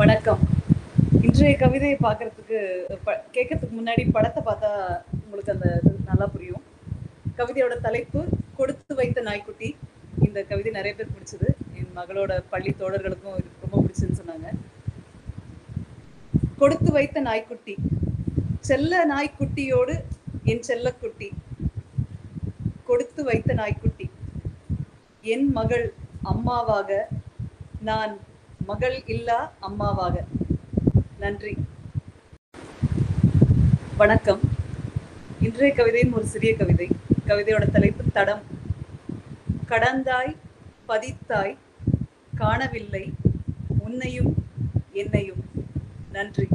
வணக்கம். இன்றைய கவிதையை கேட்கறதுக்கு முன்னாடி படத்தை பார்த்தா உங்களுக்கு அந்த நல்லா புரியும். கவிதையோட தலைப்பு கொடுத்து வைத்த நாய்க்குட்டி. இந்த கவிதை நிறைய பேர் பிடிச்சது. என் மகளோட பள்ளி தோழர்களுக்கும் இது ரொம்ப பிடிச்சதுன்னு சொன்னாங்க. கொடுத்து வைத்த நாய்க்குட்டி. செல்ல நாய்க்குட்டியோடு என் செல்லக்குட்டி, கொடுத்து வைத்த நாய்க்குட்டி. என் மகள் அம்மாவாக, நான் மகள் இல்லா அம்மாவாக. நன்றி. வணக்கம். இன்றைய கவிதையும் ஒரு சிறிய கவிதை. கவிதையோட தலைப்பு தடம். கடந்தாய், பதித்தாய், காணவில்லை உன்னையும் என்னையும். நன்றி.